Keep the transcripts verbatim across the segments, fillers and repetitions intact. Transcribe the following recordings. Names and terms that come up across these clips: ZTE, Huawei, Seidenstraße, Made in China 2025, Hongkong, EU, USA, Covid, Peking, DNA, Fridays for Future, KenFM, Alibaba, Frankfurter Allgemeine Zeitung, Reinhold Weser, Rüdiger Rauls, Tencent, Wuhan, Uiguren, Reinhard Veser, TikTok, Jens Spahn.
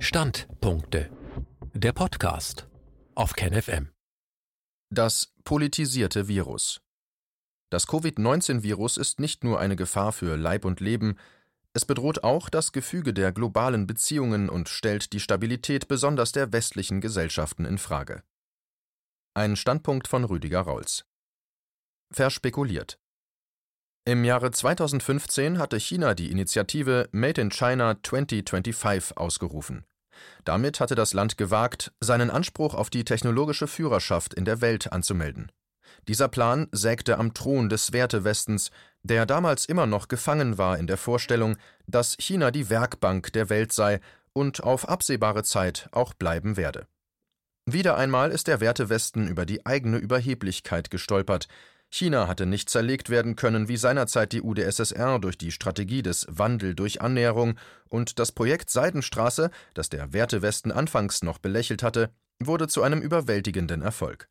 Standpunkte. Der Podcast auf KenFM. Das politisierte Virus. Das Covid neunzehn Virus ist nicht nur eine Gefahr für Leib und Leben, es bedroht auch das Gefüge der globalen Beziehungen und stellt die Stabilität besonders der westlichen Gesellschaften in Frage. Ein Standpunkt von Rüdiger Rauls. Verspekuliert. Im Jahre zweitausendfünfzehn hatte China die Initiative Made in China zwanzig fünfundzwanzig ausgerufen. Damit hatte das Land gewagt, seinen Anspruch auf die technologische Führerschaft in der Welt anzumelden. Dieser Plan sägte am Thron des Wertewestens, der damals immer noch gefangen war in der Vorstellung, dass China die Werkbank der Welt sei und auf absehbare Zeit auch bleiben werde. Wieder einmal ist der Wertewesten über die eigene Überheblichkeit gestolpert. China hatte nicht zerlegt werden können, wie seinerzeit die U d S S R durch die Strategie des Wandel durch Annäherung, und das Projekt Seidenstraße, das der Wertewesten anfangs noch belächelt hatte, wurde zu einem überwältigenden Erfolg.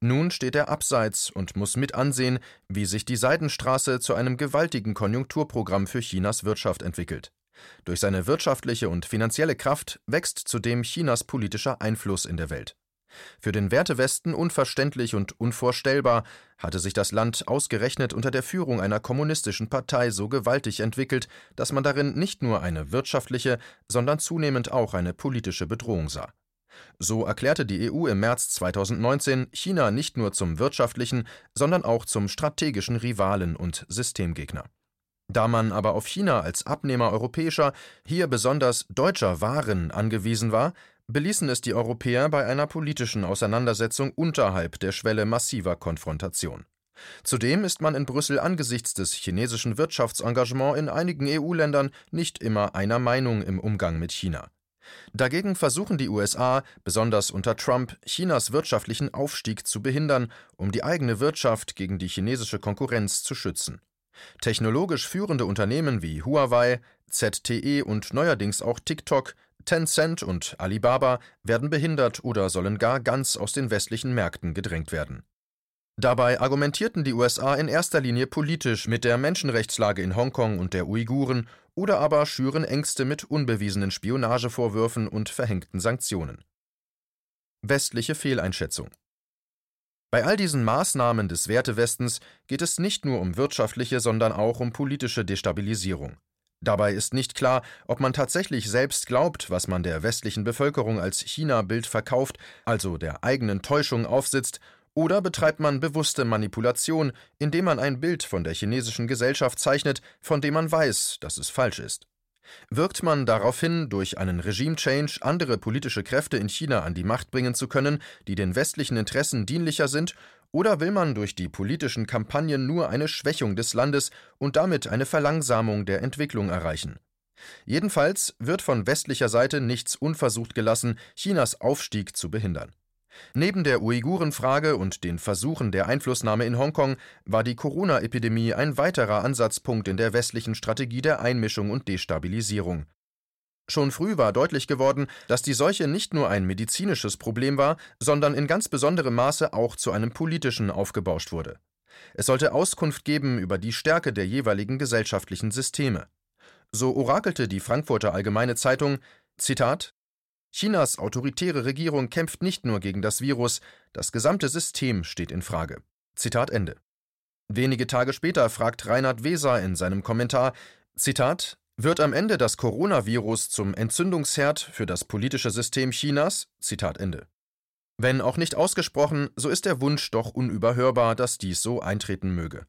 Nun steht er abseits und muss mit ansehen, wie sich die Seidenstraße zu einem gewaltigen Konjunkturprogramm für Chinas Wirtschaft entwickelt. Durch seine wirtschaftliche und finanzielle Kraft wächst zudem Chinas politischer Einfluss in der Welt. Für den Wertewesten unverständlich und unvorstellbar hatte sich das Land ausgerechnet unter der Führung einer kommunistischen Partei so gewaltig entwickelt, dass man darin nicht nur eine wirtschaftliche, sondern zunehmend auch eine politische Bedrohung sah. So erklärte die E U im März zweitausendneunzehn China nicht nur zum wirtschaftlichen, sondern auch zum strategischen Rivalen und Systemgegner. Da man aber auf China als Abnehmer europäischer, hier besonders deutscher Waren angewiesen war, beließen es die Europäer bei einer politischen Auseinandersetzung unterhalb der Schwelle massiver Konfrontation. Zudem ist man in Brüssel angesichts des chinesischen Wirtschaftsengagements in einigen E U-Ländern nicht immer einer Meinung im Umgang mit China. Dagegen versuchen die U S A, besonders unter Trump, Chinas wirtschaftlichen Aufstieg zu behindern, um die eigene Wirtschaft gegen die chinesische Konkurrenz zu schützen. Technologisch führende Unternehmen wie Huawei, Z T E und neuerdings auch TikTok, Tencent und Alibaba werden behindert oder sollen gar ganz aus den westlichen Märkten gedrängt werden. Dabei argumentierten die U S A in erster Linie politisch mit der Menschenrechtslage in Hongkong und der Uiguren oder aber schüren Ängste mit unbewiesenen Spionagevorwürfen und verhängten Sanktionen. Westliche Fehleinschätzung. Bei all diesen Maßnahmen des Wertewestens geht es nicht nur um wirtschaftliche, sondern auch um politische Destabilisierung. Dabei ist nicht klar, ob man tatsächlich selbst glaubt, was man der westlichen Bevölkerung als China-Bild verkauft, also der eigenen Täuschung aufsitzt, oder betreibt man bewusste Manipulation, indem man ein Bild von der chinesischen Gesellschaft zeichnet, von dem man weiß, dass es falsch ist. Wirkt man daraufhin, durch einen Regime-Change andere politische Kräfte in China an die Macht bringen zu können, die den westlichen Interessen dienlicher sind, oder will man durch die politischen Kampagnen nur eine Schwächung des Landes und damit eine Verlangsamung der Entwicklung erreichen? Jedenfalls wird von westlicher Seite nichts unversucht gelassen, Chinas Aufstieg zu behindern. Neben der Uigurenfrage und den Versuchen der Einflussnahme in Hongkong war die Corona-Epidemie ein weiterer Ansatzpunkt in der westlichen Strategie der Einmischung und Destabilisierung. Schon früh war deutlich geworden, dass die Seuche nicht nur ein medizinisches Problem war, sondern in ganz besonderem Maße auch zu einem politischen aufgebauscht wurde. Es sollte Auskunft geben über die Stärke der jeweiligen gesellschaftlichen Systeme. So orakelte die Frankfurter Allgemeine Zeitung, Zitat: Chinas autoritäre Regierung kämpft nicht nur gegen das Virus, das gesamte System steht in Frage. Zitat Ende. Wenige Tage später fragt Reinhard Veser in seinem Kommentar, Zitat: Wird am Ende das Coronavirus zum Entzündungsherd für das politische System Chinas? Zitat Ende. Wenn auch nicht ausgesprochen, so ist der Wunsch doch unüberhörbar, dass dies so eintreten möge.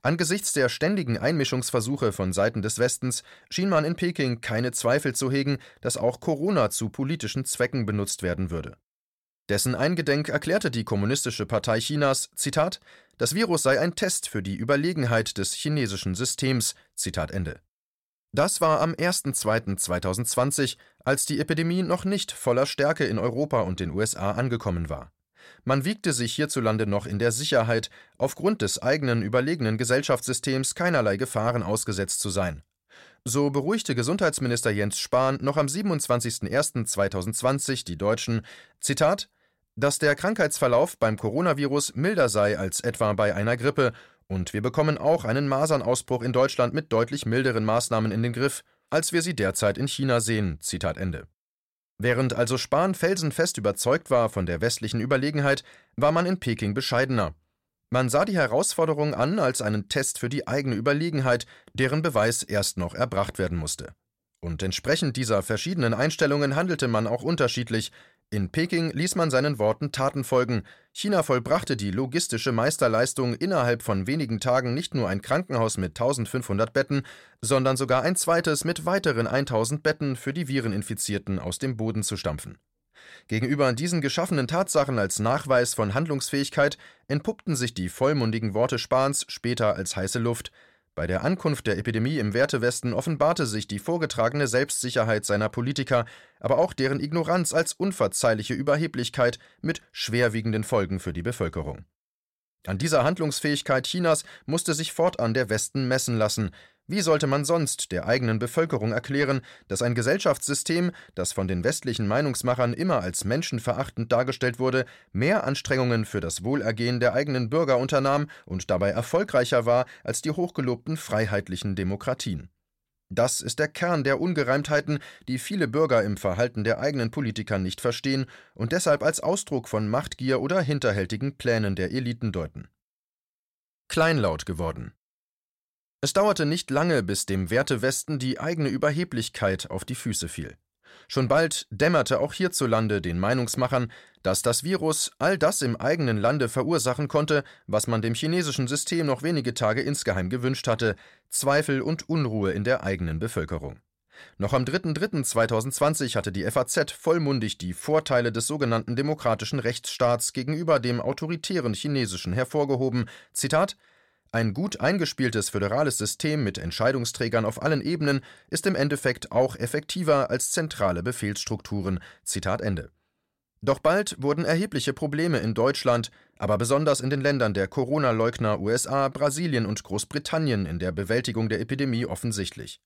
Angesichts der ständigen Einmischungsversuche von Seiten des Westens schien man in Peking keine Zweifel zu hegen, dass auch Corona zu politischen Zwecken benutzt werden würde. Dessen eingedenk erklärte die Kommunistische Partei Chinas, Zitat, das Virus sei ein Test für die Überlegenheit des chinesischen Systems, Zitat Ende. Das war am ersten zweiten zweitausendzwanzig, als die Epidemie noch nicht voller Stärke in Europa und den U S A angekommen war. Man wiegte sich hierzulande noch in der Sicherheit, aufgrund des eigenen überlegenen Gesellschaftssystems keinerlei Gefahren ausgesetzt zu sein. So beruhigte Gesundheitsminister Jens Spahn noch am siebenundzwanzigsten ersten zweitausendzwanzig die Deutschen, Zitat, dass der Krankheitsverlauf beim Coronavirus milder sei als etwa bei einer Grippe und wir bekommen auch einen Masernausbruch in Deutschland mit deutlich milderen Maßnahmen in den Griff, als wir sie derzeit in China sehen, Zitat Ende. Während also Spahn felsenfest überzeugt war von der westlichen Überlegenheit, war man in Peking bescheidener. Man sah die Herausforderung an als einen Test für die eigene Überlegenheit, deren Beweis erst noch erbracht werden musste. Und entsprechend dieser verschiedenen Einstellungen handelte man auch unterschiedlich. In Peking ließ man seinen Worten Taten folgen. China vollbrachte die logistische Meisterleistung, innerhalb von wenigen Tagen nicht nur ein Krankenhaus mit eintausendfünfhundert Betten, sondern sogar ein zweites mit weiteren eintausend Betten für die Vireninfizierten aus dem Boden zu stampfen. Gegenüber diesen geschaffenen Tatsachen als Nachweis von Handlungsfähigkeit entpuppten sich die vollmundigen Worte Spahns später als heiße Luft. Bei der Ankunft der Epidemie im Wertewesten offenbarte sich die vorgetragene Selbstsicherheit seiner Politiker, aber auch deren Ignoranz als unverzeihliche Überheblichkeit mit schwerwiegenden Folgen für die Bevölkerung. An dieser Handlungsfähigkeit Chinas musste sich fortan der Westen messen lassen. Wie sollte man sonst der eigenen Bevölkerung erklären, dass ein Gesellschaftssystem, das von den westlichen Meinungsmachern immer als menschenverachtend dargestellt wurde, mehr Anstrengungen für das Wohlergehen der eigenen Bürger unternahm und dabei erfolgreicher war als die hochgelobten freiheitlichen Demokratien? Das ist der Kern der Ungereimtheiten, die viele Bürger im Verhalten der eigenen Politiker nicht verstehen und deshalb als Ausdruck von Machtgier oder hinterhältigen Plänen der Eliten deuten. Kleinlaut geworden. Es dauerte nicht lange, bis dem Wertewesten die eigene Überheblichkeit auf die Füße fiel. Schon bald dämmerte auch hierzulande den Meinungsmachern, dass das Virus all das im eigenen Lande verursachen konnte, was man dem chinesischen System noch wenige Tage insgeheim gewünscht hatte: Zweifel und Unruhe in der eigenen Bevölkerung. Noch am dritter dritter zweitausendzwanzig hatte die F A Z vollmundig die Vorteile des sogenannten demokratischen Rechtsstaats gegenüber dem autoritären chinesischen hervorgehoben. Zitat: Ein gut eingespieltes föderales System mit Entscheidungsträgern auf allen Ebenen ist im Endeffekt auch effektiver als zentrale Befehlsstrukturen. Zitat Ende. Doch bald wurden erhebliche Probleme in Deutschland, aber besonders in den Ländern der Corona-Leugner U S A, Brasilien und Großbritannien in der Bewältigung der Epidemie offensichtlich.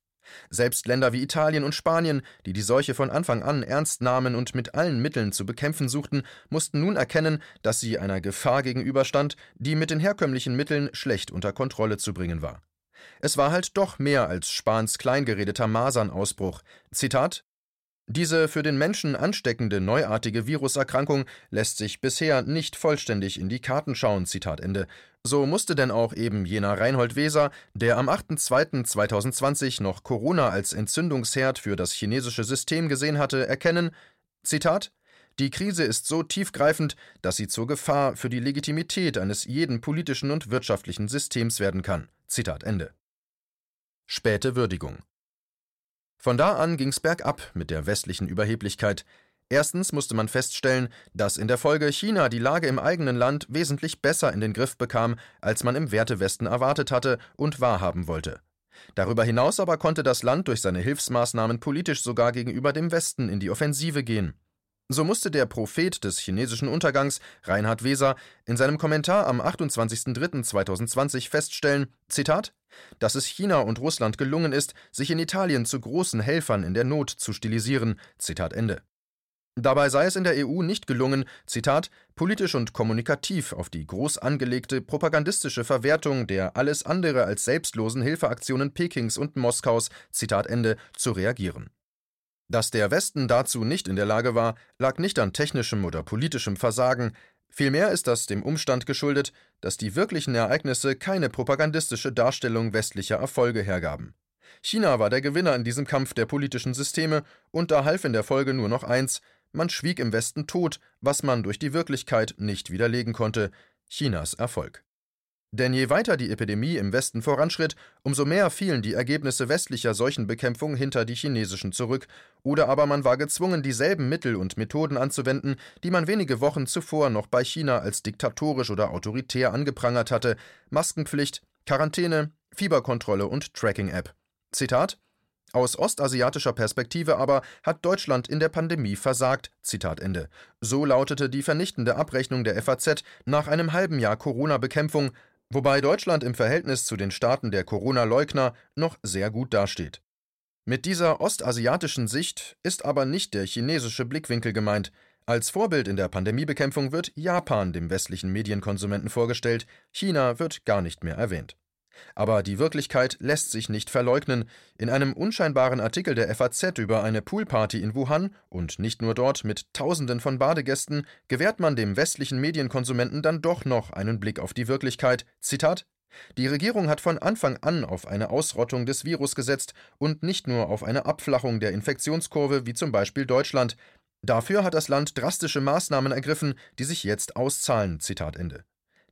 Selbst Länder wie Italien und Spanien, die die Seuche von Anfang an ernst nahmen und mit allen Mitteln zu bekämpfen suchten, mussten nun erkennen, dass sie einer Gefahr gegenüberstand, die mit den herkömmlichen Mitteln schlecht unter Kontrolle zu bringen war. Es war halt doch mehr als Spahns kleingeredeter Masernausbruch. Zitat: Diese für den Menschen ansteckende neuartige Viruserkrankung lässt sich bisher nicht vollständig in die Karten schauen. Zitat Ende. So musste denn auch eben jener Reinhold Weser, der am achter zweiter zweitausendzwanzig noch Corona als Entzündungsherd für das chinesische System gesehen hatte, erkennen, Zitat: Die Krise ist so tiefgreifend, dass sie zur Gefahr für die Legitimität eines jeden politischen und wirtschaftlichen Systems werden kann. Zitat Ende. Späte Würdigung. Von da an ging's bergab mit der westlichen Überheblichkeit. Erstens musste man feststellen, dass in der Folge China die Lage im eigenen Land wesentlich besser in den Griff bekam, als man im Wertewesten erwartet hatte und wahrhaben wollte. Darüber hinaus aber konnte das Land durch seine Hilfsmaßnahmen politisch sogar gegenüber dem Westen in die Offensive gehen. So musste der Prophet des chinesischen Untergangs, Reinhard Veser, in seinem Kommentar am achtundzwanzigster dritter zweitausendzwanzig feststellen, Zitat: Dass es China und Russland gelungen ist, sich in Italien zu großen Helfern in der Not zu stilisieren. Zitat Ende. Dabei sei es in der E U nicht gelungen, Zitat, politisch und kommunikativ auf die groß angelegte propagandistische Verwertung der alles andere als selbstlosen Hilfeaktionen Pekings und Moskaus, Zitat Ende, zu reagieren. Dass der Westen dazu nicht in der Lage war, lag nicht an technischem oder politischem Versagen. Vielmehr ist das dem Umstand geschuldet, dass die wirklichen Ereignisse keine propagandistische Darstellung westlicher Erfolge hergaben. China war der Gewinner in diesem Kampf der politischen Systeme und da half in der Folge nur noch eins: Man schwieg im Westen tot, was man durch die Wirklichkeit nicht widerlegen konnte: Chinas Erfolg. Denn je weiter die Epidemie im Westen voranschritt, umso mehr fielen die Ergebnisse westlicher Seuchenbekämpfung hinter die chinesischen zurück, oder aber man war gezwungen, dieselben Mittel und Methoden anzuwenden, die man wenige Wochen zuvor noch bei China als diktatorisch oder autoritär angeprangert hatte: Maskenpflicht, Quarantäne, Fieberkontrolle und Tracking-App. Zitat: Aus ostasiatischer Perspektive aber hat Deutschland in der Pandemie versagt. Zitat Ende. So lautete die vernichtende Abrechnung der F A Z nach einem halben Jahr Corona-Bekämpfung, wobei Deutschland im Verhältnis zu den Staaten der Corona-Leugner noch sehr gut dasteht. Mit dieser ostasiatischen Sicht ist aber nicht der chinesische Blickwinkel gemeint. Als Vorbild in der Pandemiebekämpfung wird Japan dem westlichen Medienkonsumenten vorgestellt, China wird gar nicht mehr erwähnt. Aber die Wirklichkeit lässt sich nicht verleugnen. In einem unscheinbaren Artikel der F A Z über eine Poolparty in Wuhan und nicht nur dort mit Tausenden von Badegästen gewährt man dem westlichen Medienkonsumenten dann doch noch einen Blick auf die Wirklichkeit. Zitat: Die Regierung hat von Anfang an auf eine Ausrottung des Virus gesetzt und nicht nur auf eine Abflachung der Infektionskurve wie zum Beispiel Deutschland. Dafür hat das Land drastische Maßnahmen ergriffen, die sich jetzt auszahlen. Zitat Ende.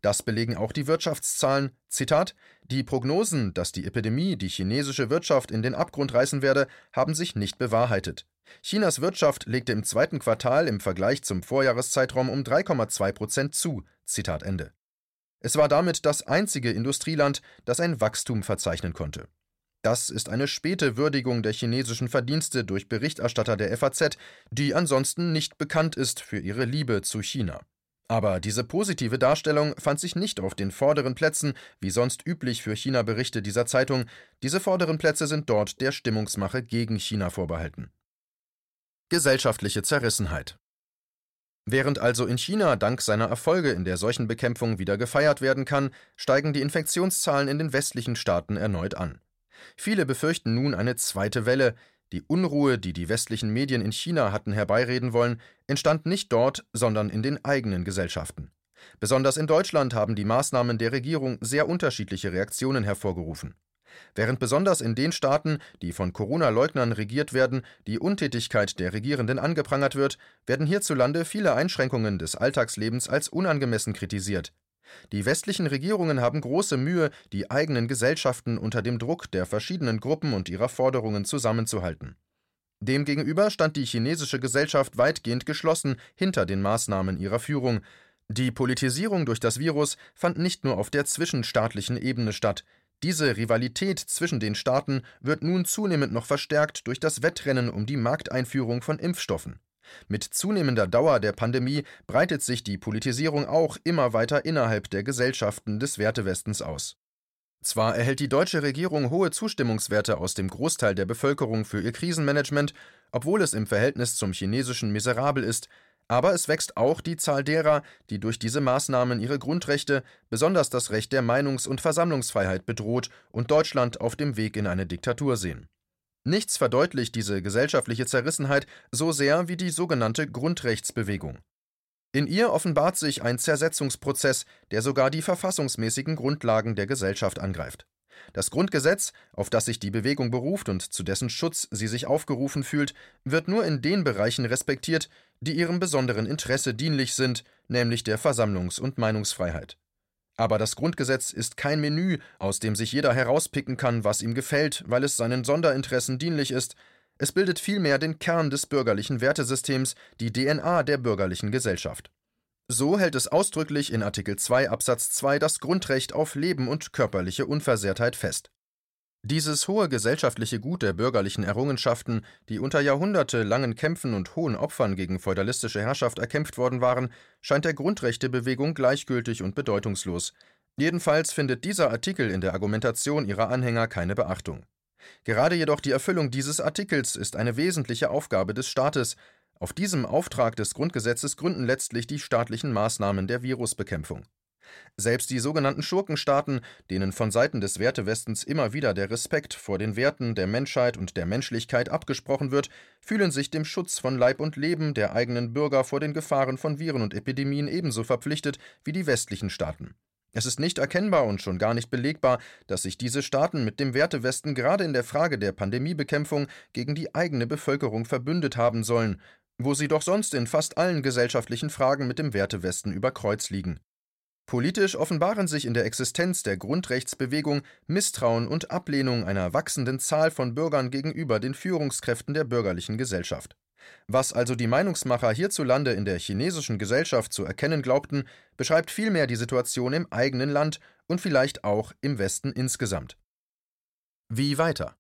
Das belegen auch die Wirtschaftszahlen. Zitat: Die Prognosen, dass die Epidemie die chinesische Wirtschaft in den Abgrund reißen werde, haben sich nicht bewahrheitet. Chinas Wirtschaft legte im zweiten Quartal im Vergleich zum Vorjahreszeitraum um drei Komma zwei Prozent zu. Zitat Ende. Es war damit das einzige Industrieland, das ein Wachstum verzeichnen konnte. Das ist eine späte Würdigung der chinesischen Verdienste durch Berichterstatter der F A Z, die ansonsten nicht bekannt ist für ihre Liebe zu China. Aber diese positive Darstellung fand sich nicht auf den vorderen Plätzen, wie sonst üblich für China-Berichte dieser Zeitung. Diese vorderen Plätze sind dort der Stimmungsmache gegen China vorbehalten. Gesellschaftliche Zerrissenheit. Während also in China dank seiner Erfolge in der Seuchenbekämpfung wieder gefeiert werden kann, steigen die Infektionszahlen in den westlichen Staaten erneut an. Viele befürchten nun eine zweite Welle. Die Unruhe, die die westlichen Medien in China hatten herbeireden wollen, entstand nicht dort, sondern in den eigenen Gesellschaften. Besonders in Deutschland haben die Maßnahmen der Regierung sehr unterschiedliche Reaktionen hervorgerufen. Während besonders in den Staaten, die von Corona-Leugnern regiert werden, die Untätigkeit der Regierenden angeprangert wird, werden hierzulande viele Einschränkungen des Alltagslebens als unangemessen kritisiert. Die westlichen Regierungen haben große Mühe, die eigenen Gesellschaften unter dem Druck der verschiedenen Gruppen und ihrer Forderungen zusammenzuhalten. Demgegenüber stand die chinesische Gesellschaft weitgehend geschlossen hinter den Maßnahmen ihrer Führung. Die Politisierung durch das Virus fand nicht nur auf der zwischenstaatlichen Ebene statt. Diese Rivalität zwischen den Staaten wird nun zunehmend noch verstärkt durch das Wettrennen um die Markteinführung von Impfstoffen. Mit zunehmender Dauer der Pandemie breitet sich die Politisierung auch immer weiter innerhalb der Gesellschaften des Wertewestens aus. Zwar erhält die deutsche Regierung hohe Zustimmungswerte aus dem Großteil der Bevölkerung für ihr Krisenmanagement, obwohl es im Verhältnis zum chinesischen miserabel ist, aber es wächst auch die Zahl derer, die durch diese Maßnahmen ihre Grundrechte, besonders das Recht der Meinungs- und Versammlungsfreiheit bedroht und Deutschland auf dem Weg in eine Diktatur sehen. Nichts verdeutlicht diese gesellschaftliche Zerrissenheit so sehr wie die sogenannte Grundrechtsbewegung. In ihr offenbart sich ein Zersetzungsprozess, der sogar die verfassungsmäßigen Grundlagen der Gesellschaft angreift. Das Grundgesetz, auf das sich die Bewegung beruft und zu dessen Schutz sie sich aufgerufen fühlt, wird nur in den Bereichen respektiert, die ihrem besonderen Interesse dienlich sind, nämlich der Versammlungs- und Meinungsfreiheit. Aber das Grundgesetz ist kein Menü, aus dem sich jeder herauspicken kann, was ihm gefällt, weil es seinen Sonderinteressen dienlich ist. Es bildet vielmehr den Kern des bürgerlichen Wertesystems, die D N A der bürgerlichen Gesellschaft. So hält es ausdrücklich in Artikel zwei Absatz zwei das Grundrecht auf Leben und körperliche Unversehrtheit fest. Dieses hohe gesellschaftliche Gut der bürgerlichen Errungenschaften, die unter jahrhundertelangen Kämpfen und hohen Opfern gegen feudalistische Herrschaft erkämpft worden waren, scheint der Grundrechtebewegung gleichgültig und bedeutungslos. Jedenfalls findet dieser Artikel in der Argumentation ihrer Anhänger keine Beachtung. Gerade jedoch die Erfüllung dieses Artikels ist eine wesentliche Aufgabe des Staates. Auf diesem Auftrag des Grundgesetzes gründen letztlich die staatlichen Maßnahmen der Virusbekämpfung. Selbst die sogenannten Schurkenstaaten, denen von Seiten des Wertewestens immer wieder der Respekt vor den Werten der Menschheit und der Menschlichkeit abgesprochen wird, fühlen sich dem Schutz von Leib und Leben der eigenen Bürger vor den Gefahren von Viren und Epidemien ebenso verpflichtet wie die westlichen Staaten. Es ist nicht erkennbar und schon gar nicht belegbar, dass sich diese Staaten mit dem Wertewesten gerade in der Frage der Pandemiebekämpfung gegen die eigene Bevölkerung verbündet haben sollen, wo sie doch sonst in fast allen gesellschaftlichen Fragen mit dem Wertewesten über Kreuz liegen. Politisch offenbaren sich in der Existenz der Grundrechtsbewegung Misstrauen und Ablehnung einer wachsenden Zahl von Bürgern gegenüber den Führungskräften der bürgerlichen Gesellschaft. Was also die Meinungsmacher hierzulande in der chinesischen Gesellschaft zu erkennen glaubten, beschreibt vielmehr die Situation im eigenen Land und vielleicht auch im Westen insgesamt. Wie weiter?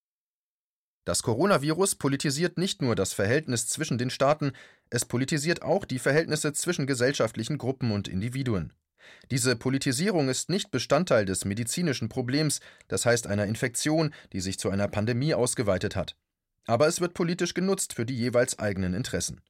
Das Coronavirus politisiert nicht nur das Verhältnis zwischen den Staaten, es politisiert auch die Verhältnisse zwischen gesellschaftlichen Gruppen und Individuen. Diese Politisierung ist nicht Bestandteil des medizinischen Problems, das heißt einer Infektion, die sich zu einer Pandemie ausgeweitet hat. Aber es wird politisch genutzt für die jeweils eigenen Interessen.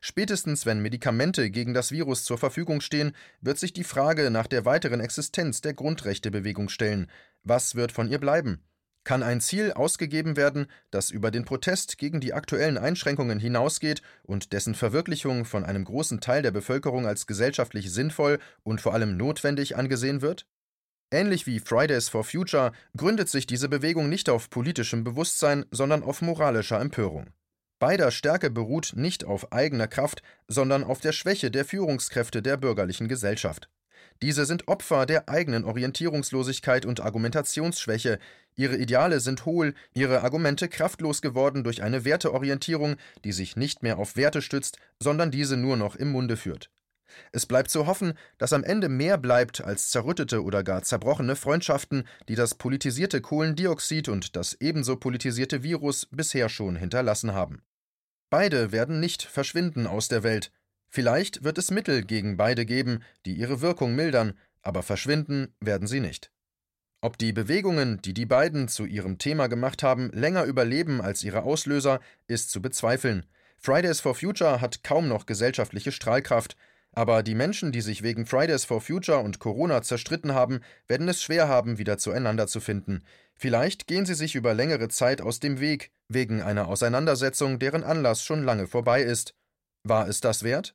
Spätestens, wenn Medikamente gegen das Virus zur Verfügung stehen, wird sich die Frage nach der weiteren Existenz der Grundrechtebewegung stellen. Was wird von ihr bleiben? Kann ein Ziel ausgegeben werden, das über den Protest gegen die aktuellen Einschränkungen hinausgeht und dessen Verwirklichung von einem großen Teil der Bevölkerung als gesellschaftlich sinnvoll und vor allem notwendig angesehen wird? Ähnlich wie Fridays for Future gründet sich diese Bewegung nicht auf politischem Bewusstsein, sondern auf moralischer Empörung. Beider Stärke beruht nicht auf eigener Kraft, sondern auf der Schwäche der Führungskräfte der bürgerlichen Gesellschaft. Diese sind Opfer der eigenen Orientierungslosigkeit und Argumentationsschwäche. Ihre Ideale sind hohl, ihre Argumente kraftlos geworden durch eine Werteorientierung, die sich nicht mehr auf Werte stützt, sondern diese nur noch im Munde führt. Es bleibt zu hoffen, dass am Ende mehr bleibt als zerrüttete oder gar zerbrochene Freundschaften, die das politisierte Kohlendioxid und das ebenso politisierte Virus bisher schon hinterlassen haben. Beide werden nicht verschwinden aus der Welt. Vielleicht wird es Mittel gegen beide geben, die ihre Wirkung mildern, aber verschwinden werden sie nicht. Ob die Bewegungen, die die beiden zu ihrem Thema gemacht haben, länger überleben als ihre Auslöser, ist zu bezweifeln. Fridays for Future hat kaum noch gesellschaftliche Strahlkraft. Aber die Menschen, die sich wegen Fridays for Future und Corona zerstritten haben, werden es schwer haben, wieder zueinander zu finden. Vielleicht gehen sie sich über längere Zeit aus dem Weg, wegen einer Auseinandersetzung, deren Anlass schon lange vorbei ist. War es das wert?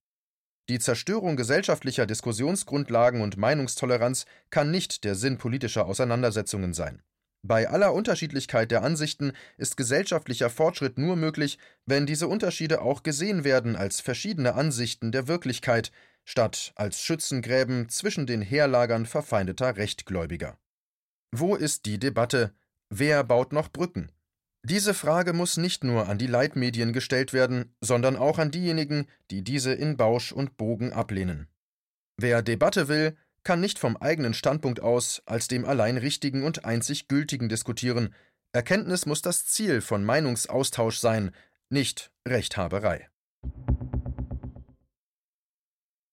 Die Zerstörung gesellschaftlicher Diskussionsgrundlagen und Meinungstoleranz kann nicht der Sinn politischer Auseinandersetzungen sein. Bei aller Unterschiedlichkeit der Ansichten ist gesellschaftlicher Fortschritt nur möglich, wenn diese Unterschiede auch gesehen werden als verschiedene Ansichten der Wirklichkeit, statt als Schützengräben zwischen den Heerlagern verfeindeter Rechtgläubiger. Wo ist die Debatte? Wer baut noch Brücken? Diese Frage muss nicht nur an die Leitmedien gestellt werden, sondern auch an diejenigen, die diese in Bausch und Bogen ablehnen. Wer Debatte will, kann nicht vom eigenen Standpunkt aus als dem allein richtigen und einzig gültigen diskutieren. Erkenntnis muss das Ziel von Meinungsaustausch sein, nicht Rechthaberei.